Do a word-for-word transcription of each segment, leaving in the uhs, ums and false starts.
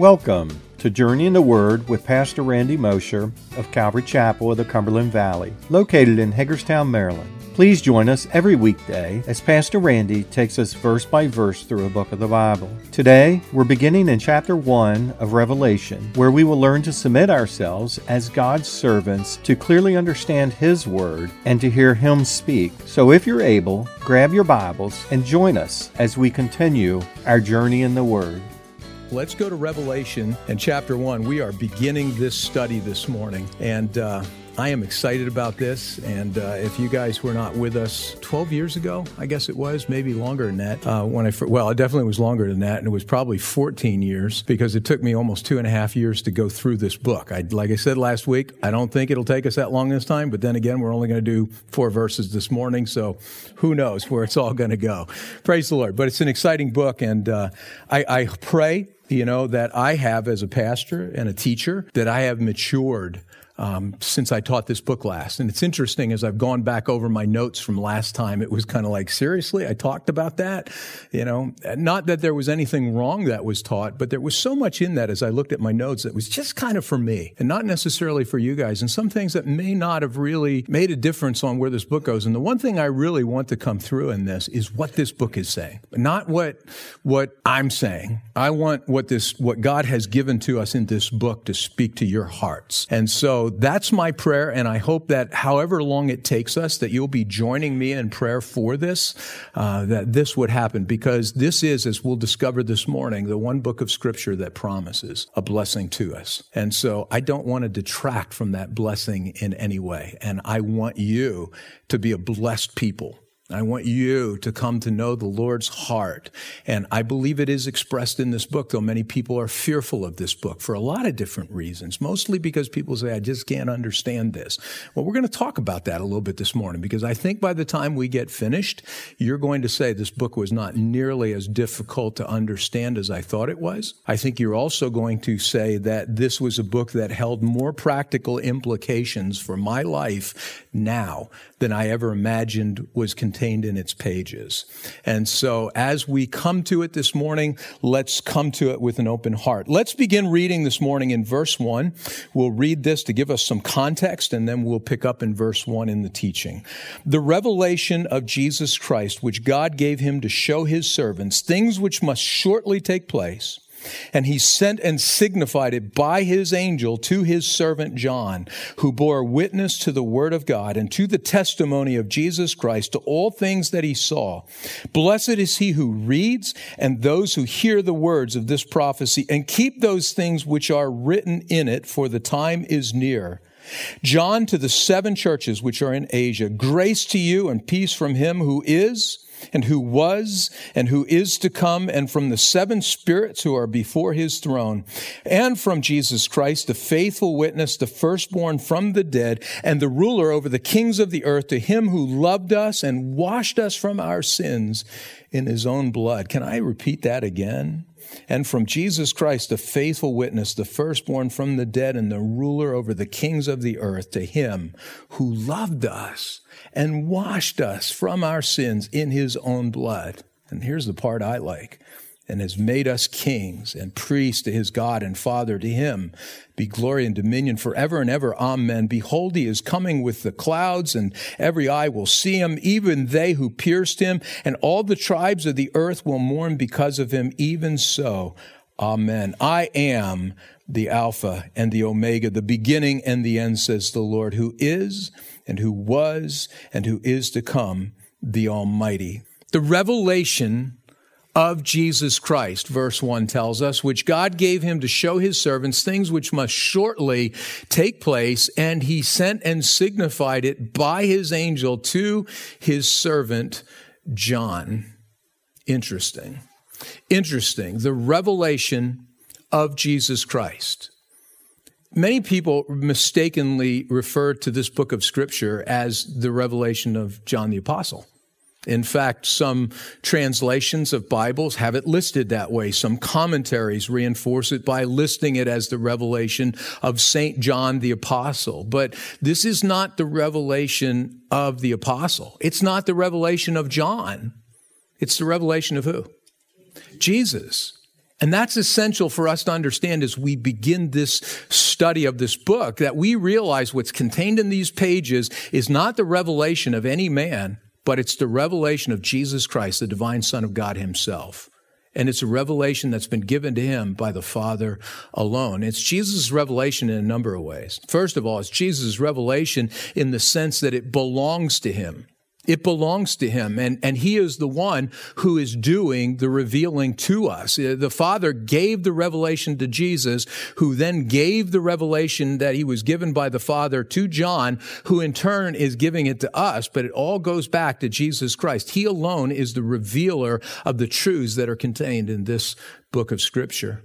Welcome to Journey in the Word with Pastor Randy Mosher of Calvary Chapel of the Cumberland Valley, located in Hagerstown, Maryland. Please join us every weekday as Pastor Randy takes us verse by verse through a book of the Bible. Today, we're beginning in chapter one of Revelation, where we will learn to submit ourselves as God's servants to clearly understand His Word and to hear Him speak. So if you're able, grab your Bibles and join us as we continue our journey in the Word. Let's go to Revelation and chapter one. We are beginning this study this morning, and uh, I am excited about this. And uh, if you guys were not with us twelve years ago, I guess it was, maybe longer than that. Uh, when I Well, it definitely was longer than that, and it was probably fourteen years, because it took me almost two and a half years to go through this book. I, like I said last week, I don't think it'll take us that long this time, but then again, we're only going to do four verses this morning, so who knows where it's all going to go. Praise the Lord. But it's an exciting book, and uh, I, I pray... you know, that I have as a pastor and a teacher, that I have matured um, since I taught this book last. And it's interesting, as I've gone back over my notes from last time, it was kind of like, seriously, I talked about that? You know, not that there was anything wrong that was taught, but there was so much in that as I looked at my notes that was just kind of for me and not necessarily for you guys, and some things that may not have really made a difference on where this book goes. And the one thing I really want to come through in this is what this book is saying, not what what I'm saying. I want what this what God has given to us in this book to speak to your hearts. And so that's my prayer, and I hope that however long it takes us, that you'll be joining me in prayer for this, uh, that this would happen, because this is, as we'll discover this morning, the one book of Scripture that promises a blessing to us. And so I don't want to detract from that blessing in any way, and I want you to be a blessed people. I want you to come to know the Lord's heart. And I believe it is expressed in this book, though many people are fearful of this book for a lot of different reasons, mostly because people say, I just can't understand this. Well, we're going to talk about that a little bit this morning, because I think by the time we get finished, you're going to say this book was not nearly as difficult to understand as I thought it was. I think you're also going to say that this was a book that held more practical implications for my life now than I ever imagined was contained in its pages. And so as we come to it this morning, let's come to it with an open heart. Let's begin reading this morning in verse one. We'll read this to give us some context, and then we'll pick up in verse one in the teaching. The revelation of Jesus Christ, which God gave him to show his servants, things which must shortly take place. And he sent and signified it by his angel to his servant John, who bore witness to the word of God and to the testimony of Jesus Christ, to all things that he saw. Blessed is he who reads, and those who hear the words of this prophecy, and keep those things which are written in it, for the time is near. John, to the seven churches which are in Asia, grace to you and peace from him who is, and who was, and who is to come, and from the seven spirits who are before his throne, and from Jesus Christ, the faithful witness, the firstborn from the dead, and the ruler over the kings of the earth, to him who loved us and washed us from our sins in his own blood. Can I repeat that again? And from Jesus Christ, the faithful witness, the firstborn from the dead, and the ruler over the kings of the earth, to him who loved us and washed us from our sins in his own blood. And here's the part I like. And has made us kings and priests to his God and Father. To him be glory and dominion forever and ever. Amen. Behold, he is coming with the clouds, and every eye will see him, even they who pierced him, and all the tribes of the earth will mourn because of him. Even so, amen. I am the Alpha and the Omega, the beginning and the end, says the Lord, who is, and who was, and who is to come, the Almighty. The revelation of Jesus Christ, verse one tells us, which God gave him to show his servants things which must shortly take place, and he sent and signified it by his angel to his servant John. Interesting. Interesting. The revelation of Jesus Christ. Many people mistakenly refer to this book of Scripture as the revelation of John the Apostle. In fact, some translations of Bibles have it listed that way. Some commentaries reinforce it by listing it as the revelation of Saint John the Apostle. But this is not the revelation of the Apostle. It's not the revelation of John. It's the revelation of who? Jesus. And that's essential for us to understand as we begin this study of this book, that we realize what's contained in these pages is not the revelation of any man, but it's the revelation of Jesus Christ, the divine Son of God himself. And it's a revelation that's been given to him by the Father alone. It's Jesus' revelation in a number of ways. First of all, it's Jesus' revelation in the sense that it belongs to him. It belongs to him, and, and he is the one who is doing the revealing to us. The Father gave the revelation to Jesus, who then gave the revelation that he was given by the Father to John, who in turn is giving it to us, but it all goes back to Jesus Christ. He alone is the revealer of the truths that are contained in this book of Scripture.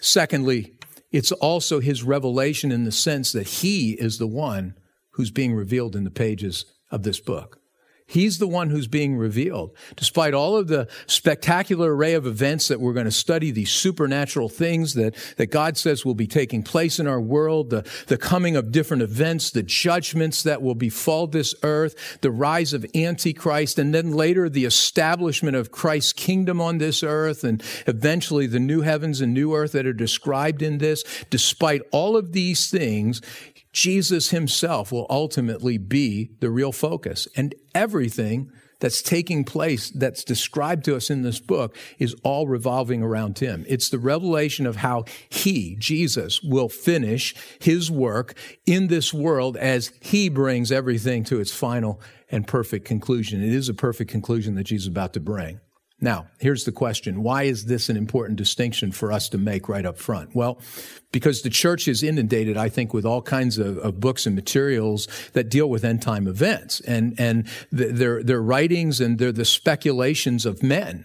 Secondly, it's also his revelation in the sense that he is the one who's being revealed in the pages of this book. He's the one who's being revealed. Despite all of the spectacular array of events that we're going to study, these supernatural things that, that God says will be taking place in our world, the, the coming of different events, the judgments that will befall this earth, the rise of Antichrist, and then later the establishment of Christ's kingdom on this earth, and eventually the new heavens and new earth that are described in this. Despite all of these things, Jesus himself will ultimately be the real focus. And everything that's taking place that's described to us in this book is all revolving around him. It's the revelation of how he, Jesus, will finish his work in this world as he brings everything to its final and perfect conclusion. It is a perfect conclusion that Jesus is about to bring. Now, here's the question. Why is this an important distinction for us to make right up front? Well, because the church is inundated, I think, with all kinds of, of books and materials that deal with end-time events, and, and th- their, their writings and they're the speculations of men.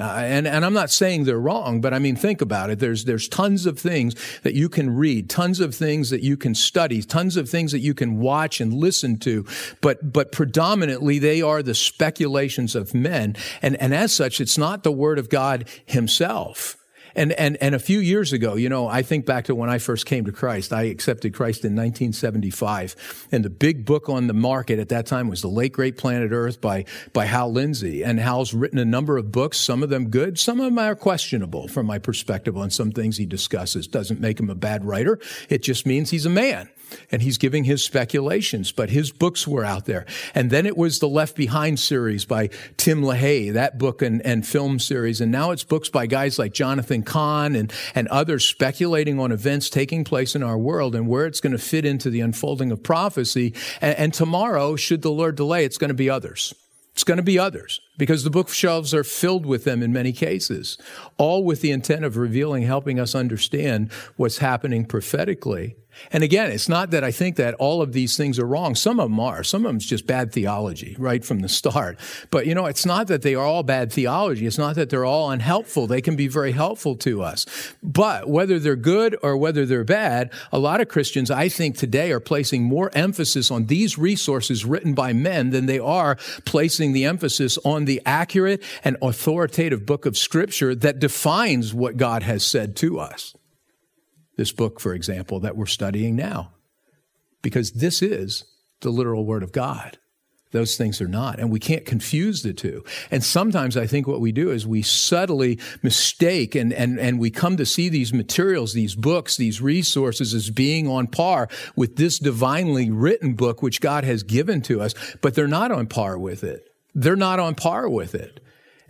Uh, and, and I'm not saying they're wrong, but I mean, think about it. There's, there's tons of things that you can read, tons of things that you can study, tons of things that you can watch and listen to. But, but predominantly they are the speculations of men. And, and as such, it's not the Word of God himself. And, and, and a few years ago, you know, I think back to when I first came to Christ. I accepted Christ in nineteen seventy-five. And the big book on the market at that time was The Late Great Planet Earth by, by Hal Lindsey. And Hal's written a number of books, some of them good, some of them are questionable from my perspective on some things he discusses. Doesn't make him a bad writer. It just means he's a man. And he's giving his speculations, but his books were out there. And then it was the Left Behind series by Tim LaHaye, that book and, and film series. And now it's books by guys like Jonathan Cahn and, and others speculating on events taking place in our world and where it's going to fit into the unfolding of prophecy. And, and tomorrow, should the Lord delay, it's going to be others. It's going to be others, because the bookshelves are filled with them in many cases, all with the intent of revealing, helping us understand what's happening prophetically. And again, it's not that I think that all of these things are wrong. Some of them are. Some of them's just bad theology right from the start. But, you know, it's not that they are all bad theology. It's not that they're all unhelpful. They can be very helpful to us. But whether they're good or whether they're bad, a lot of Christians, I think, today are placing more emphasis on these resources written by men than they are placing the emphasis on the accurate and authoritative book of Scripture that defines what God has said to us. This book, for example, that we're studying now, because this is the literal Word of God. Those things are not, and we can't confuse the two. And sometimes I think what we do is we subtly mistake, and, and, and we come to see these materials, these books, these resources as being on par with this divinely written book which God has given to us, but they're not on par with it. They're not on par with it.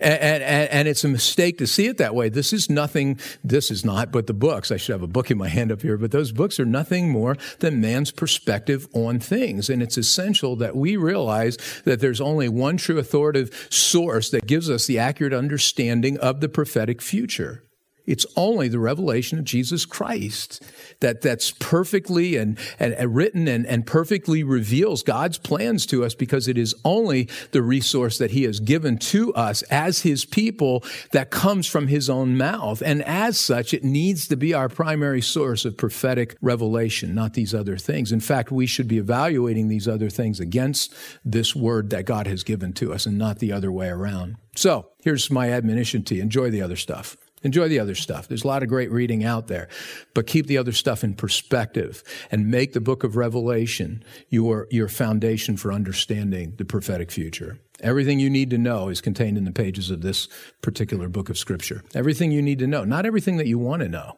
And, and, and it's a mistake to see it that way. This is nothing, this is not, but the books, I should have a book in my hand up here, but those books are nothing more than man's perspective on things. And it's essential that we realize that there's only one true authoritative source that gives us the accurate understanding of the prophetic future. It's only the revelation of Jesus Christ that, that's perfectly and, and, and written and, and perfectly reveals God's plans to us, because it is only the resource that he has given to us as his people that comes from his own mouth. And as such, it needs to be our primary source of prophetic revelation, not these other things. In fact, we should be evaluating these other things against this word that God has given to us and not the other way around. So here's my admonition to you. Enjoy the other stuff. Enjoy the other stuff. There's a lot of great reading out there, but keep the other stuff in perspective and make the book of Revelation your, your foundation for understanding the prophetic future. Everything you need to know is contained in the pages of this particular book of Scripture. Everything you need to know, not everything that you want to know.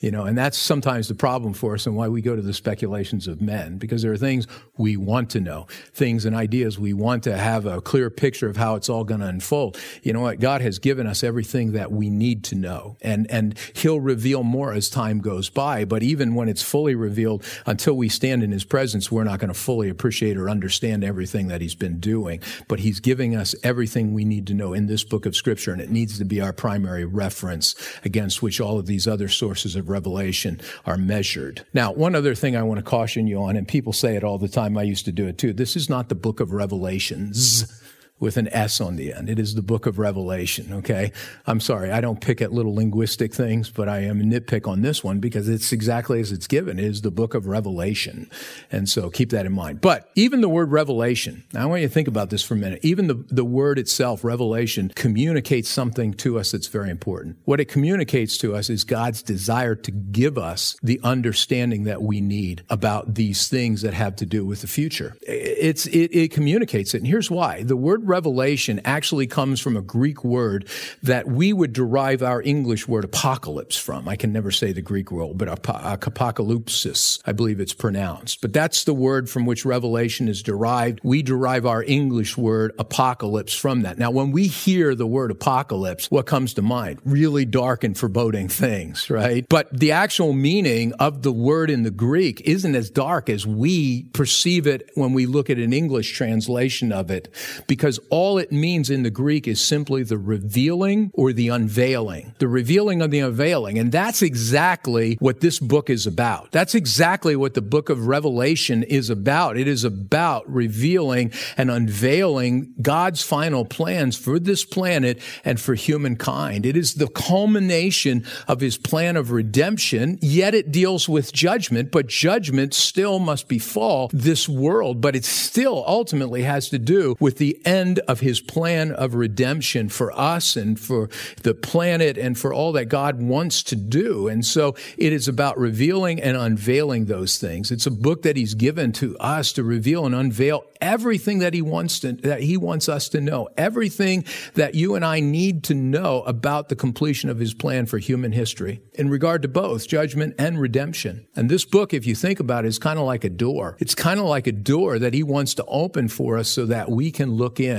You know, and that's sometimes the problem for us and why we go to the speculations of men, because there are things we want to know, things and ideas we want to have a clear picture of how it's all going to unfold. You know what? God has given us everything that we need to know, and and He'll reveal more as time goes by, but even when it's fully revealed, until we stand in His presence, we're not going to fully appreciate or understand everything that He's been doing, but He's giving us everything we need to know in this book of Scripture, and it needs to be our primary reference against which all of these other sources of revelation are measured. Now, one other thing I want to caution you on, and people say it all the time, I used to do it too, this is not the book of Revelations with an S on the end. It is the book of Revelation, okay? I'm sorry, I don't pick at little linguistic things, but I am a nitpick on this one because it's exactly as it's given. It is the book of Revelation. And so keep that in mind. But even the word revelation, now I want you to think about this for a minute. Even the, the word itself, revelation, communicates something to us that's very important. What it communicates to us is God's desire to give us the understanding that we need about these things that have to do with the future. It's, it, it communicates it. And here's why. The word revelation actually comes from a Greek word that we would derive our English word apocalypse from. I can never say the Greek word, but apocalypsis, I believe it's pronounced. But that's the word from which revelation is derived. We derive our English word apocalypse from that. Now, when we hear the word apocalypse, what comes to mind? Really dark and foreboding things, right? But the actual meaning of the word in the Greek isn't as dark as we perceive it when we look at an English translation of it, because Because all it means in the Greek is simply the revealing or the unveiling, the revealing of the unveiling. And that's exactly what this book is about. That's exactly what the book of Revelation is about. It is about revealing and unveiling God's final plans for this planet and for humankind. It is the culmination of His plan of redemption, yet it deals with judgment, but judgment still must befall this world, but it still ultimately has to do with the end end of His plan of redemption for us and for the planet and for all that God wants to do. And so it is about revealing and unveiling those things. It's a book that He's given to us to reveal and unveil everything that He wants to, that He wants us to know, everything that you and I need to know about the completion of His plan for human history in regard to both judgment and redemption. And this book, if you think about it, is kind of like a door. It's kind of like a door that He wants to open for us so that we can look in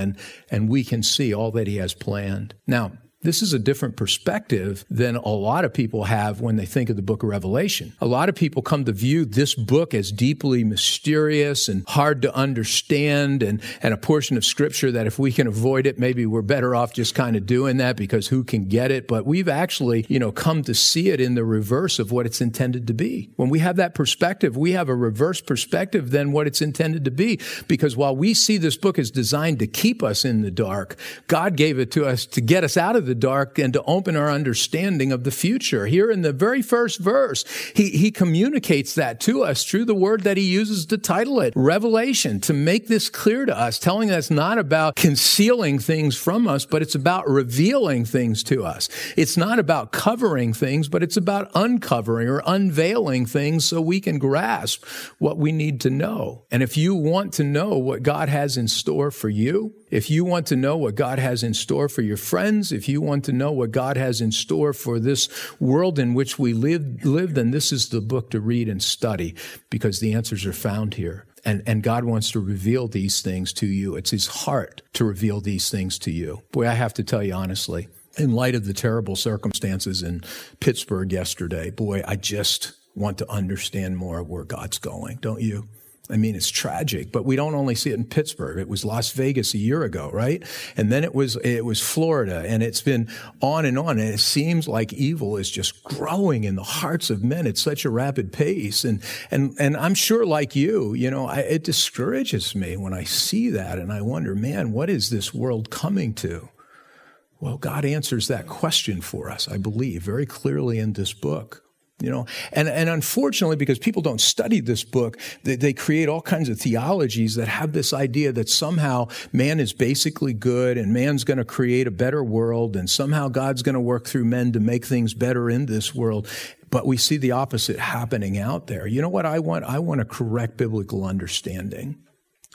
and we can see all that He has planned. Now, this is a different perspective than a lot of people have when they think of the book of Revelation. A lot of people come to view this book as deeply mysterious and hard to understand, and, and a portion of Scripture that if we can avoid it, maybe we're better off just kind of doing that because who can get it? But we've actually, you know, come to see it in the reverse of what it's intended to be. When we have that perspective, we have a reverse perspective than what it's intended to be, because while we see this book as designed to keep us in the dark, God gave it to us to get us out of the dark and to open our understanding of the future. Here in the very first verse, he, he communicates that to us through the word that He uses to title it, Revelation, to make this clear to us, telling us not about concealing things from us, but it's about revealing things to us. It's not about covering things, but it's about uncovering or unveiling things so we can grasp what we need to know. And if you want to know what God has in store for you, if you want to know what God has in store for your friends, if you want to know what God has in store for this world in which we live, live, then this is the book to read and study, because the answers are found here. And, and God wants to reveal these things to you. It's His heart to reveal these things to you. Boy, I have to tell you honestly, in light of the terrible circumstances in Pittsburgh yesterday, boy, I just want to understand more where God's going, don't you? I mean, it's tragic, but we don't only see it in Pittsburgh. It was Las Vegas a year ago, right? And then it was it was Florida, and it's been on and on. And it seems like evil is just growing in the hearts of men at such a rapid pace. And and and I'm sure, like you, you know, I, it discourages me when I see that, and I wonder, man, what is this world coming to? Well, God answers that question for us, I believe, very clearly in this book. You know, and, and unfortunately, because people don't study this book, they, they create all kinds of theologies that have this idea that somehow man is basically good and man's going to create a better world and somehow God's going to work through men to make things better in this world. But we see the opposite happening out there. You know what I want? I want a correct biblical understanding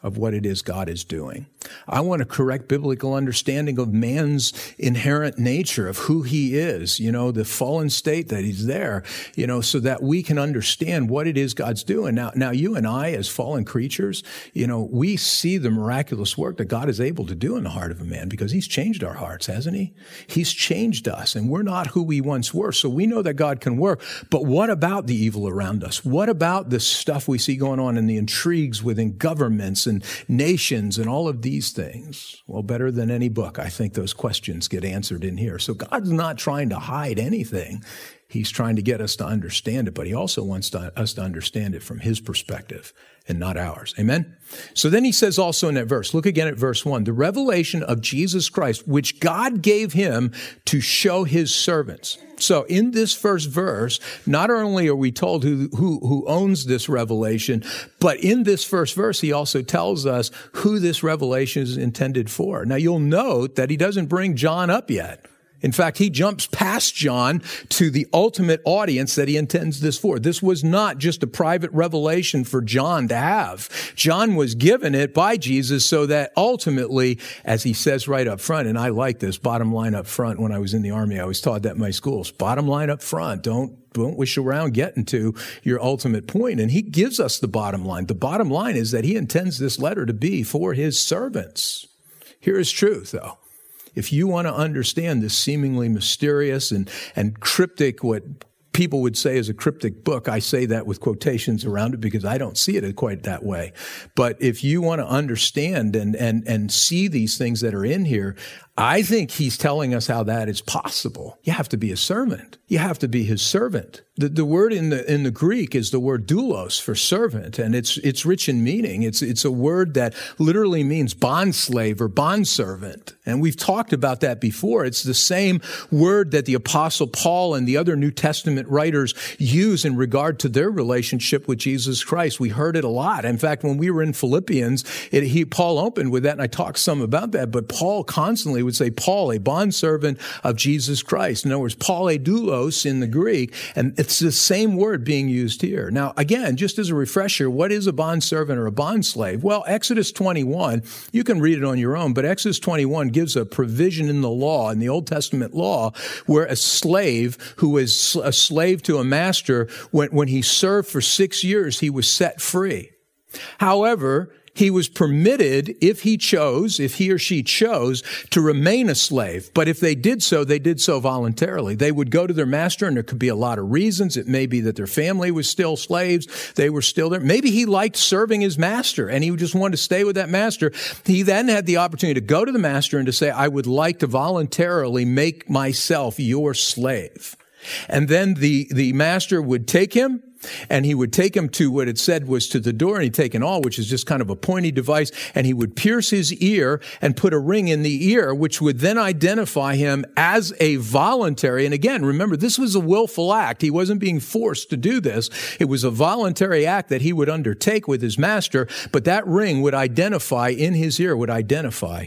of what it is God is doing. I want a correct biblical understanding of man's inherent nature, of who he is, you know, the fallen state that he's there, you know, so that we can understand what it is God's doing. Now, now you and I, as fallen creatures, you know, we see the miraculous work that God is able to do in the heart of a man because he's changed our hearts, hasn't he? He's changed us, and we're not who we once were. So we know that God can work, but what about the evil around us? What about the stuff we see going on in the intrigues within governments and nations and all of these things? Well, better than any book, I think those questions get answered in here. So God's not trying to hide anything. He's trying to get us to understand it, but he also wants to, us to understand it from his perspective and not ours. Amen? So then he says also in that verse, look again at verse one, the revelation of Jesus Christ, which God gave him to show his servants. So in this first verse, not only are we told who, who, who owns this revelation, but in this first verse, he also tells us who this revelation is intended for. Now you'll note that he doesn't bring John up yet. In fact, he jumps past John to the ultimate audience that he intends this for. This was not just a private revelation for John to have. John was given it by Jesus so that ultimately, as he says right up front, and I like this, bottom line up front, when I was in the Army, I was taught that in my schools, bottom line up front, don't Don't wish around getting to your ultimate point. And he gives us the bottom line. The bottom line is that he intends this letter to be for his servants. Here is truth, though. If you want to understand this seemingly mysterious and, and cryptic, what people would say is a cryptic book, I say that with quotations around it because I don't see it quite that way. But if you want to understand and, and, and see these things that are in here, I think he's telling us how that is possible. You have to be a servant. You have to be his servant. The, the word in the in the Greek is the word doulos for servant, and it's it's rich in meaning. It's it's a word that literally means bondslave or bondservant, and we've talked about that before. It's the same word that the Apostle Paul and the other New Testament writers use in regard to their relationship with Jesus Christ. We heard it a lot. In fact, when we were in Philippians, it, he Paul opened with that, and I talked some about that, but Paul constantly would say, Paul, a bondservant of Jesus Christ. In other words, paulēdoulos in the Greek, and it's the same word being used here. Now, again, just as a refresher, what is a bondservant or a bondslave? Well, Exodus twenty-one, you can read it on your own, but Exodus twenty-one gives a provision in the law, in the Old Testament law, where a slave who is a slave to a master, when, when he served for six years, he was set free. However, he was permitted, if he chose, if he or she chose, to remain a slave. But if they did so, they did so voluntarily. They would go to their master, and there could be a lot of reasons. It may be that their family was still slaves. They were still there. Maybe he liked serving his master, and he just wanted to stay with that master. He then had the opportunity to go to the master and to say, I would like to voluntarily make myself your slave. And then the, the master would take him, and he would take him to what it said was to the door, and he'd take an awl, which is just kind of a pointy device, and he would pierce his ear and put a ring in the ear, which would then identify him as a voluntary. And again, remember, this was a willful act. He wasn't being forced to do this. It was a voluntary act that he would undertake with his master, but that ring would identify in his ear, would identify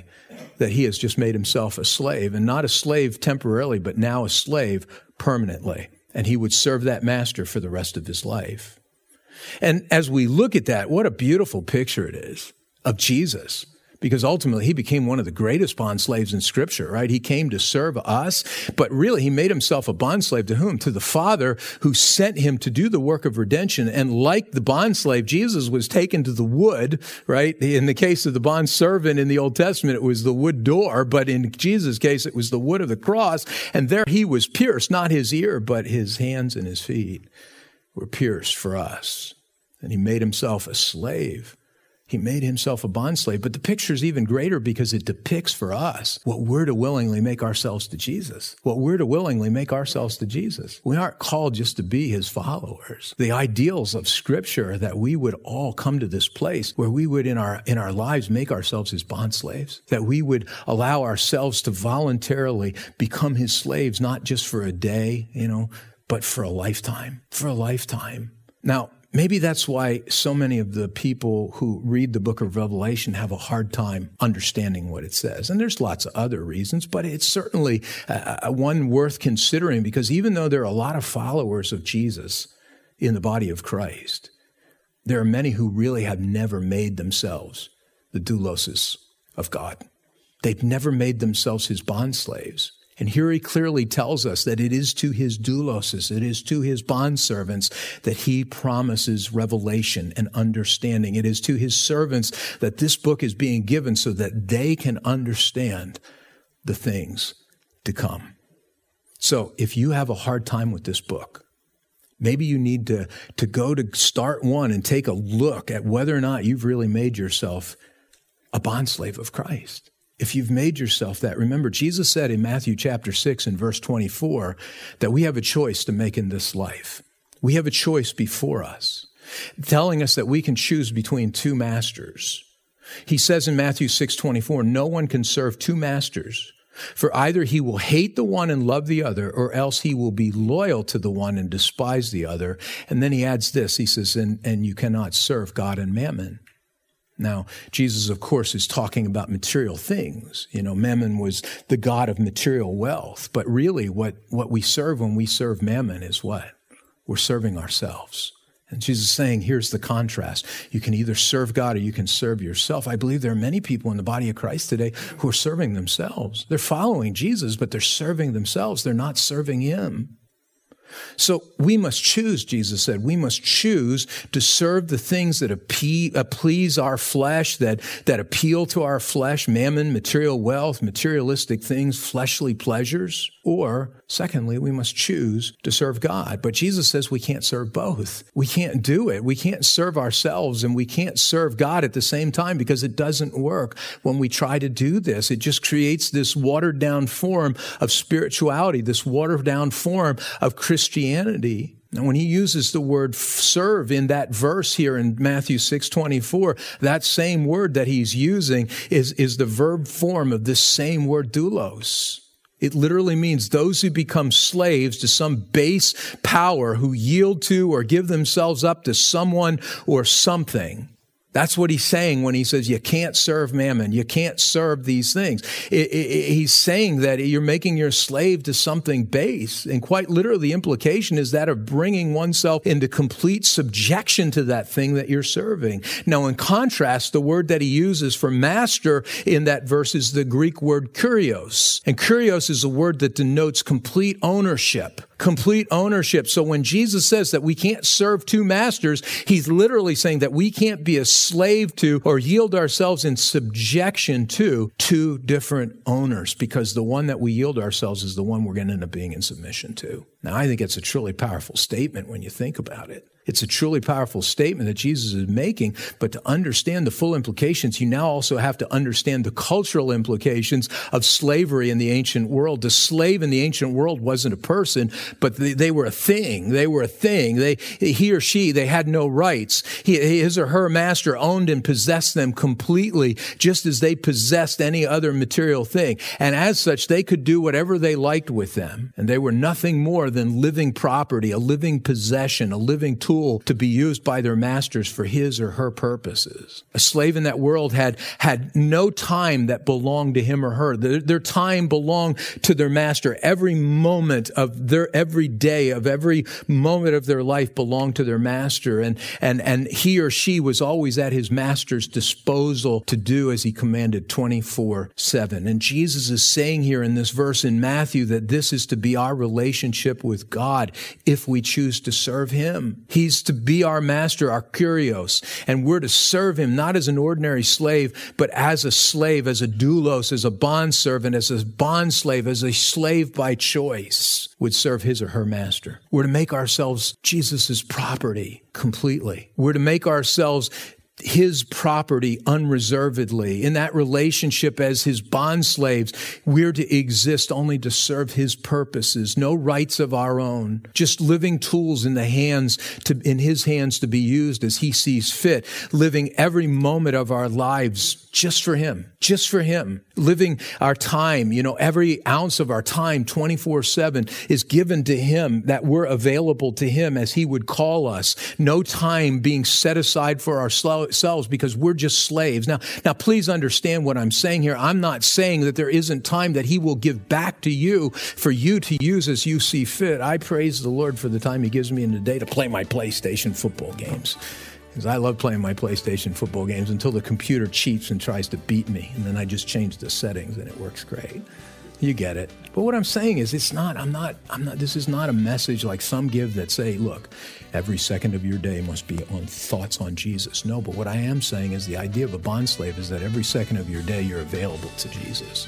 that he has just made himself a slave, and not a slave temporarily, but now a slave permanently. And he would serve that master for the rest of his life. And as we look at that, what a beautiful picture it is of Jesus. Because ultimately, he became one of the greatest bondslaves in Scripture, right? He came to serve us, but really, he made himself a bondslave to whom? To the Father who sent him to do the work of redemption. And like the bondslave, Jesus was taken to the wood, right? In the case of the bondservant in the Old Testament, it was the wood door, but in Jesus' case, it was the wood of the cross. And there he was pierced, not his ear, but his hands and his feet were pierced for us. And he made himself a slave. He made himself a bondslave, but the picture is even greater because it depicts for us what we're to willingly make ourselves to Jesus, what we're to willingly make ourselves to Jesus. We aren't called just to be his followers. The ideals of Scripture are that we would all come to this place where we would in our in our lives make ourselves his bondslaves, that we would allow ourselves to voluntarily become his slaves, not just for a day, you know, but for a lifetime, for a lifetime. Now, maybe that's why so many of the people who read the book of Revelation have a hard time understanding what it says. And there's lots of other reasons, but it's certainly uh, one worth considering because even though there are a lot of followers of Jesus in the body of Christ, there are many who really have never made themselves the doulos of God. They've never made themselves his bond slaves. And here he clearly tells us that it is to his doulos, it is to his bondservants that he promises revelation and understanding. It is to his servants that this book is being given so that they can understand the things to come. So if you have a hard time with this book, maybe you need to, to go to start one and take a look at whether or not you've really made yourself a bondslave of Christ. If you've made yourself that, remember, Jesus said in Matthew chapter six and verse twenty-four that we have a choice to make in this life. We have a choice before us, telling us that we can choose between two masters. He says in Matthew six twenty-four, no one can serve two masters, for either he will hate the one and love the other, or else he will be loyal to the one and despise the other. And then he adds this, he says, and, and you cannot serve God and mammon. Now, Jesus, of course, is talking about material things. You know, mammon was the god of material wealth. But really, what, what we serve when we serve mammon is what? We're serving ourselves. And Jesus is saying, here's the contrast. You can either serve God or you can serve yourself. I believe there are many people in the body of Christ today who are serving themselves. They're following Jesus, but they're serving themselves. They're not serving him. So we must choose, Jesus said, we must choose to serve the things that appe- uh, please our flesh, that, that appeal to our flesh, mammon, material wealth, materialistic things, fleshly pleasures. Or secondly, we must choose to serve God. But Jesus says we can't serve both. We can't do it. We can't serve ourselves and we can't serve God at the same time because it doesn't work when we try to do this. It just creates this watered down form of spirituality, this watered down form of Christianity. Christianity. And when he uses the word serve in that verse here in Matthew six twenty-four, that same word that he's using is, is the verb form of this same word doulos. It literally means those who become slaves to some base power, who yield to or give themselves up to someone or something. That's what he's saying when he says you can't serve mammon, you can't serve these things. It, it, it, he's saying that you're making your slave to something base, and quite literally the implication is that of bringing oneself into complete subjection to that thing that you're serving. Now, in contrast, the word that he uses for master in that verse is the Greek word kurios, and kurios is a word that denotes complete ownership. Complete ownership. So when Jesus says that we can't serve two masters, he's literally saying that we can't be a slave to or yield ourselves in subjection to two different owners, because the one that we yield ourselves is the one we're going to end up being in submission to. Now, I think it's a truly powerful statement when you think about it. It's a truly powerful statement that Jesus is making, but to understand the full implications, you now also have to understand the cultural implications of slavery in the ancient world. The slave in the ancient world wasn't a person, but they, they were a thing. They were a thing. They, he or she, they had no rights. He, his or her master owned and possessed them completely, just as they possessed any other material thing. And as such, they could do whatever they liked with them, and they were nothing more than living property, a living possession, a living tool to be used by their masters for his or her purposes. A slave in that world had had no time that belonged to him or her. Their, their time belonged to their master. Every moment of their every day of every moment of their life belonged to their master, and and and he or she was always at his master's disposal to do as he commanded twenty-four seven. And Jesus is saying here in this verse in Matthew that this is to be our relationship with God if we choose to serve him. He He's to be our master, our kurios, and we're to serve him not as an ordinary slave, but as a slave, as a doulos, as a bondservant, as a bondslave, as a slave by choice would serve his or her master. We're to make ourselves Jesus's property completely. We're to make ourselves his property unreservedly. In that relationship as his bond slaves, we're to exist only to serve his purposes, no rights of our own, just living tools in the hands to, in his hands to be used as he sees fit, living every moment of our lives just for him, just for him, living our time. You know, every ounce of our time, twenty-four seven, is given to him, that we're available to him as he would call us. No time being set aside for ourselves, because we're just slaves. Now, now, please understand what I'm saying here. I'm not saying that there isn't time that he will give back to you for you to use as you see fit. I praise the Lord for the time he gives me in the day to play my PlayStation football games Because I love playing my PlayStation football games until the computer cheats and tries to beat me. And then I just change the settings and it works great. You get it. But what I'm saying is it's not, I'm not, I'm not, this is not a message like some give that say, look, every second of your day must be on thoughts on Jesus. No, but what I am saying is the idea of a bondslave is that every second of your day you're available to Jesus.